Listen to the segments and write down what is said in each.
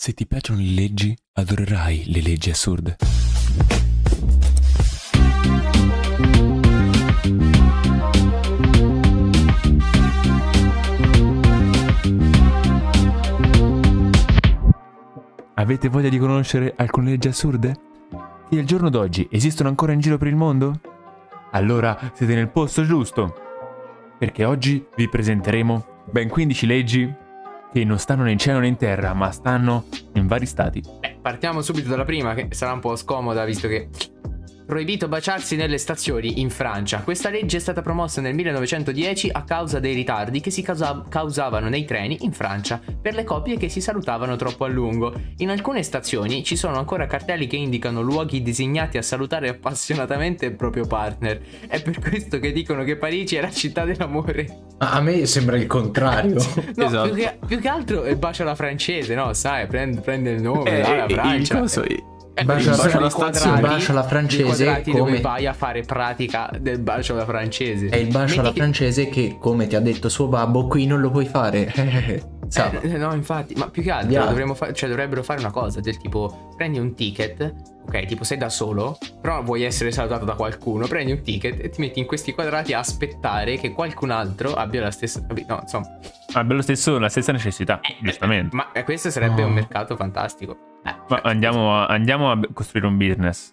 Se ti piacciono le leggi, adorerai le leggi assurde. Avete voglia di conoscere alcune leggi assurde? Che al giorno d'oggi esistono ancora in giro per il mondo? Allora siete nel posto giusto! Perché oggi vi presenteremo ben 15 leggi che non stanno né in cielo né in terra, ma stanno in vari stati. Partiamo subito dalla prima, che sarà un po' scomoda, visto che proibito baciarsi nelle stazioni in Francia. Questa legge è stata promossa nel 1910 a causa dei ritardi che si causavano nei treni in Francia per le coppie che si salutavano troppo a lungo. In alcune stazioni ci sono ancora cartelli che indicano luoghi designati a salutare appassionatamente il proprio partner. È per questo che dicono che Parigi è la città dell'amore. A me sembra il contrario. No, esatto. più che altro il bacio alla francese, no? Sai, prende il nome, la Francia. Il bacio alla francese, come vai a fare pratica del bacio alla francese. È il bacio alla francese che, come ti ha detto suo babbo, qui non lo puoi fare. No, infatti, ma più che altro dovrebbero fare una cosa del tipo: prendi un ticket, ok, tipo sei da solo, però vuoi essere salutato da qualcuno, prendi un ticket e ti metti in questi quadrati a aspettare che qualcun altro abbia la stessa, no, insomma, abbia la stessa necessità, giustamente. Ma questo sarebbe un mercato fantastico. Ma andiamo a costruire un business.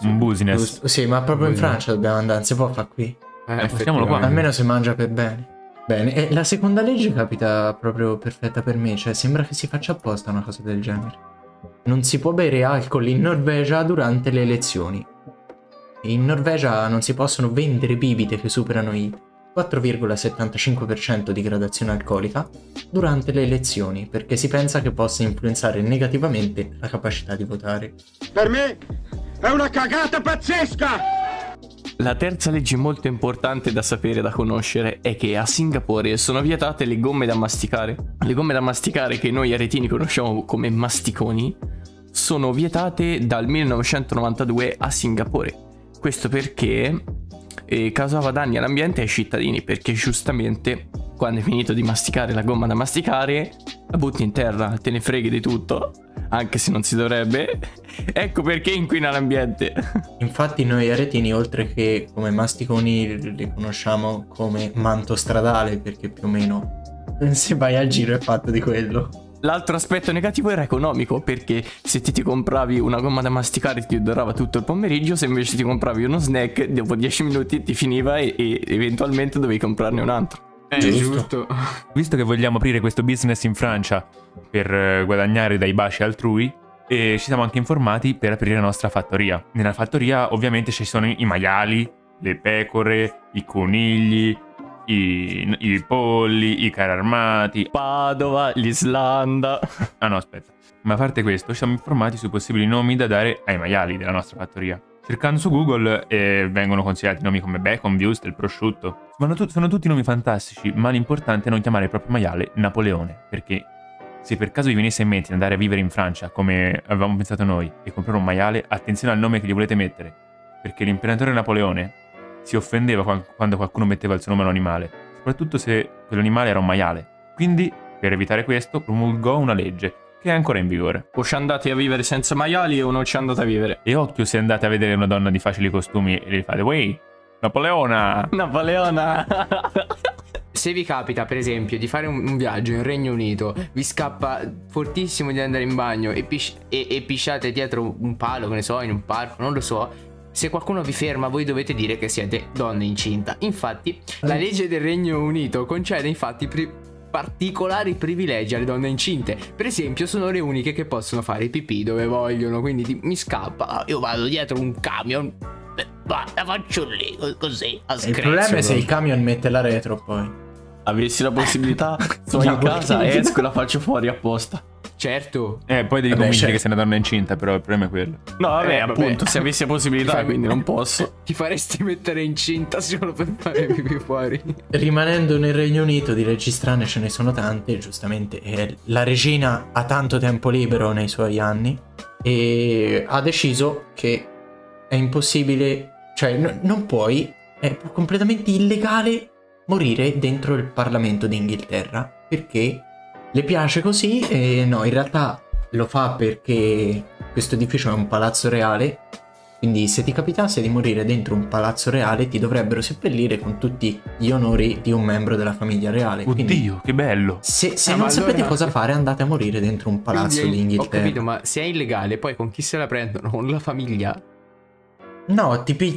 Un business. Sì, ma proprio in Francia dobbiamo andare, non si può fare qui. Facciamolo qua. Almeno si mangia per bene. Bene, e la seconda legge capita proprio perfetta per me, cioè sembra che si faccia apposta una cosa del genere. Non si può bere alcol in Norvegia durante le elezioni. In Norvegia non si possono vendere bibite che superano i 4,75% di gradazione alcolica durante le elezioni, perché si pensa che possa influenzare negativamente la capacità di votare. Per me è una cagata pazzesca! La terza legge molto importante da sapere e da conoscere è che a Singapore sono vietate le gomme da masticare. Le gomme da masticare, che noi aretini conosciamo come masticoni, sono vietate dal 1992 a Singapore. Questo perché causava danni all'ambiente e ai cittadini, perché giustamente quando hai finito di masticare la gomma da masticare la butti in terra, te ne freghi di tutto, anche se non si dovrebbe. Ecco perché inquina l'ambiente. Infatti noi aretini, oltre che come masticoni, li conosciamo come manto stradale, perché più o meno se vai al giro è fatto di quello. L'altro aspetto negativo era economico, perché se ti compravi una gomma da masticare ti durava tutto il pomeriggio, se invece ti compravi uno snack dopo 10 minuti ti finiva e eventualmente dovevi comprarne un altro. Giusto. Visto che vogliamo aprire questo business in Francia per guadagnare dai baci altrui, e ci siamo anche informati per aprire la nostra fattoria. Nella fattoria ovviamente ci sono i maiali, le pecore, i conigli, I polli, i carri armati, Padova, l'Islanda. Ah no, aspetta. Ma a parte questo, ci siamo informati sui possibili nomi da dare ai maiali della nostra fattoria. Cercando su Google vengono consigliati nomi come bacon, wurstel, prosciutto. Sono tutti nomi fantastici, ma l'importante è non chiamare il proprio maiale Napoleone, perché se per caso vi venisse in mente di andare a vivere in Francia, come avevamo pensato noi, e comprare un maiale, attenzione al nome che gli volete mettere, perché l'imperatore Napoleone si offendeva quando qualcuno metteva il suo nome all'animale, soprattutto se quell'animale era un maiale. Quindi, per evitare questo, promulgò una legge che è ancora in vigore. O ci andate a vivere senza maiali o non ci andate a vivere. E occhio se andate a vedere una donna di facili costumi e le fate: "Wey, Napoleona! Napoleona!" Se vi capita, per esempio, di fare un viaggio in Regno Unito, vi scappa fortissimo di andare in bagno e pisciate dietro un palo, che ne so, in un parco, non lo so. Se qualcuno vi ferma, voi dovete dire che siete donne incinta. Infatti, la legge del Regno Unito concede infatti particolari privilegi alle donne incinte. Per esempio, sono le uniche che possono fare i pipì dove vogliono. Quindi mi scappa, io vado dietro un camion, la faccio lì, così, a scherzo. Il problema è se il camion mette la retro, poi. Avessi la possibilità, sono in casa, esco e la faccio fuori apposta. Certo. Poi devi convincere che sei una donna incinta, però il problema è quello. No, vabbè. Se avessi la possibilità, quindi non posso. Ti faresti mettere incinta solo per fare pipì fuori. Rimanendo nel Regno Unito, di leggi strane ce ne sono tante, giustamente. La regina ha tanto tempo libero nei suoi anni e ha deciso che è impossibile, cioè non puoi, è completamente illegale morire dentro il Parlamento d'Inghilterra, perché le piace così. E no, in realtà lo fa perché questo edificio è un palazzo reale, quindi se ti capitasse di morire dentro un palazzo reale ti dovrebbero seppellire con tutti gli onori di un membro della famiglia reale. Oddio, quindi, che bello! Se non allora sapete cosa fare, andate a morire dentro un palazzo d'Inghilterra. Ho capito, ma se è illegale, poi con chi se la prendono? Con la famiglia? No, ti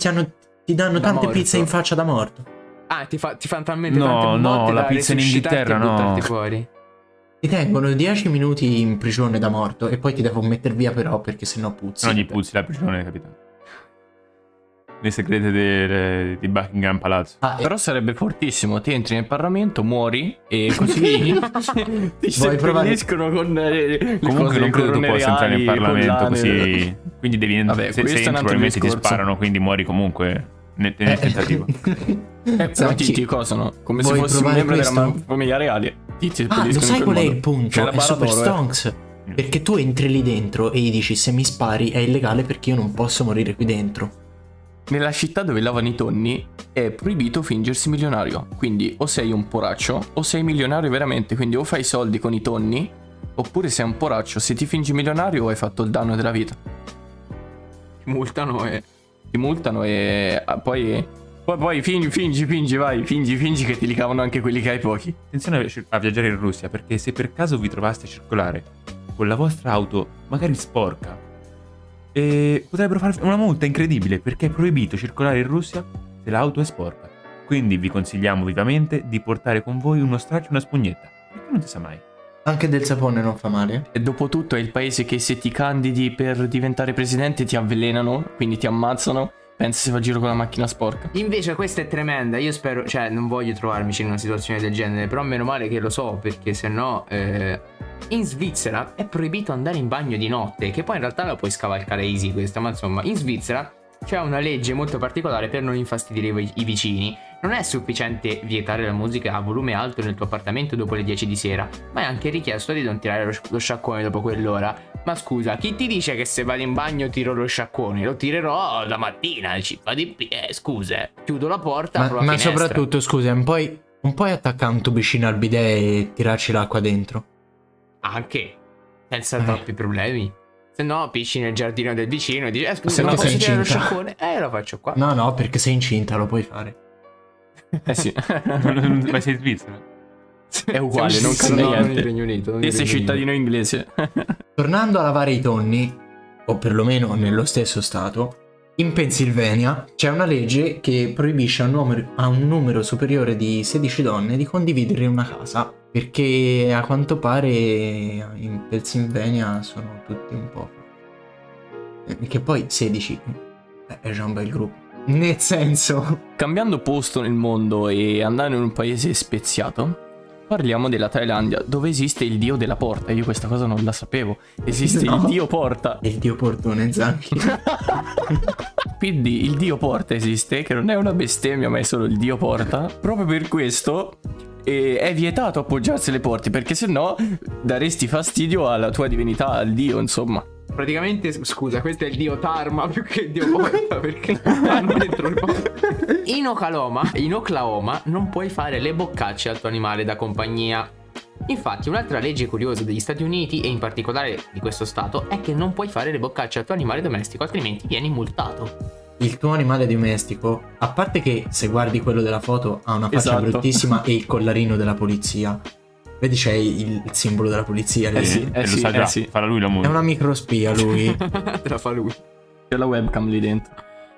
danno tante pizze in faccia da morto. Ah, ti fanno talmente tante morte la pizza in Inghilterra, no. Fuori. Ti tengono 10 minuti in prigione da morto e poi ti devo metter via però perché sennò puzzi. No, gli puzzi la prigione, capitano. Le segrete di Buckingham Palazzo. Però sarebbe fortissimo, ti entri nel Parlamento, muori e così ti seppelliscono con le comunque non credo tu possa entrare nel Parlamento così. Quindi devi entrare, se entri probabilmente ti sparano, quindi muori comunque nel tentativo. Però ti cosano come se fossi un membro della famiglia reale. Lo sai qual è il punto? È super stonks. Perché tu entri lì dentro e gli dici se mi spari è illegale perché io non posso morire qui dentro. Nella città dove lavano i tonni è proibito fingersi milionario, quindi o sei un poraccio o sei milionario veramente, quindi o fai soldi con i tonni oppure sei un poraccio, se ti fingi milionario hai fatto il danno della vita. Ti multano e poi fingi che ti li cavano anche quelli che hai pochi. Attenzione a viaggiare in Russia, perché se per caso vi trovaste a circolare con la vostra auto magari sporca, e potrebbero fare una multa incredibile perché è proibito circolare in Russia se l'auto è sporca. Quindi vi consigliamo vivamente di portare con voi uno straccio e una spugnetta, perché non si sa mai. Anche del sapone non fa male. E dopotutto è il paese che se ti candidi per diventare presidente ti avvelenano, quindi ti ammazzano. Pensa se va a giro con la macchina sporca. Invece questa è tremenda, io spero, cioè non voglio trovarmi in una situazione del genere, però meno male che lo so, perché sennò in Svizzera è proibito andare in bagno di notte, che poi in realtà la puoi scavalcare easy questa, ma insomma, in Svizzera c'è una legge molto particolare per non infastidire i vicini. Non è sufficiente vietare la musica a volume alto nel tuo appartamento dopo le 10 di sera, ma è anche richiesto di non tirare lo sciacquone dopo quell'ora. Ma scusa, chi ti dice che se vado in bagno tiro lo sciacquone? Lo tirerò la mattina, ci fa di più. Scusa, chiudo la porta, apro la finestra. Ma soprattutto, scusa, non puoi attaccare un tubicino al bidet e tirarci l'acqua dentro? Anche, senza troppi problemi. Se no pisci nel giardino del vicino e dici scusa, ma posso tirare lo sciacquone? Lo faccio qua. No, perché sei incinta, lo puoi fare. Sì. Ma sei svizzera. È uguale, non cambia niente. E sei cittadino inglese. Tornando a lavare i tonni, o perlomeno nello stesso stato, in Pennsylvania c'è una legge che proibisce a un numero superiore di 16 donne di condividere una casa, perché a quanto pare in Pennsylvania sono tutti un po'. Che poi 16 è già un bel gruppo. Nel senso, cambiando posto nel mondo e andando in un paese speziato, parliamo della Thailandia, dove esiste il dio della porta. Io questa cosa non la sapevo. Esiste il dio porta. Il dio portone, Zanchi. Quindi il dio porta esiste, che non è una bestemmia, ma è solo il dio porta. Proprio per questo è vietato appoggiarsi alle porte, perché sennò daresti fastidio alla tua divinità, al dio, insomma. Praticamente, scusa, questo è il dio Tarma più che il dio porta, perché hanno dentro il porta. In Oklahoma non puoi fare le boccacce al tuo animale da compagnia. Infatti un'altra legge curiosa degli Stati Uniti, e in particolare di questo stato, è che non puoi fare le boccacce al tuo animale domestico, altrimenti vieni multato. Il tuo animale domestico, a parte che se guardi quello della foto ha una faccia bruttissima e il collarino della polizia. Vedi, c'è il simbolo della polizia lì. Lo sa già. Farà lui la multa. È una microspia lui. Te la fa lui. C'è la webcam lì dentro.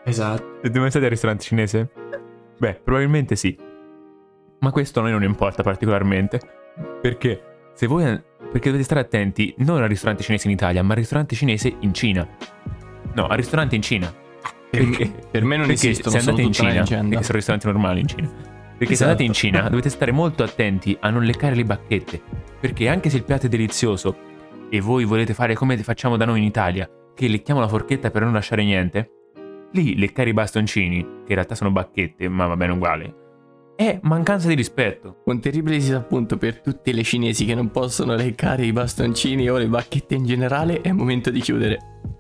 Esatto. E dove state al ristorante cinese? Beh, probabilmente sì. Ma questo a noi non importa particolarmente, perché se voi, perché dovete stare attenti non al ristorante cinese in Italia, ma al ristorante cinese in Cina. No, al ristorante in Cina. Perché? Per me non esistono, se andate in Cina, perché sono ristoranti normali in Cina. Perché se andate in Cina dovete stare molto attenti a non leccare le bacchette, perché anche se il piatto è delizioso e voi volete fare come facciamo da noi in Italia, che lecchiamo la forchetta per non lasciare niente, lì leccare i bastoncini, che in realtà sono bacchette, ma va bene uguale, è mancanza di rispetto. Un terribile disappunto per tutte le cinesi che non possono leccare i bastoncini o le bacchette in generale. È il momento di chiudere.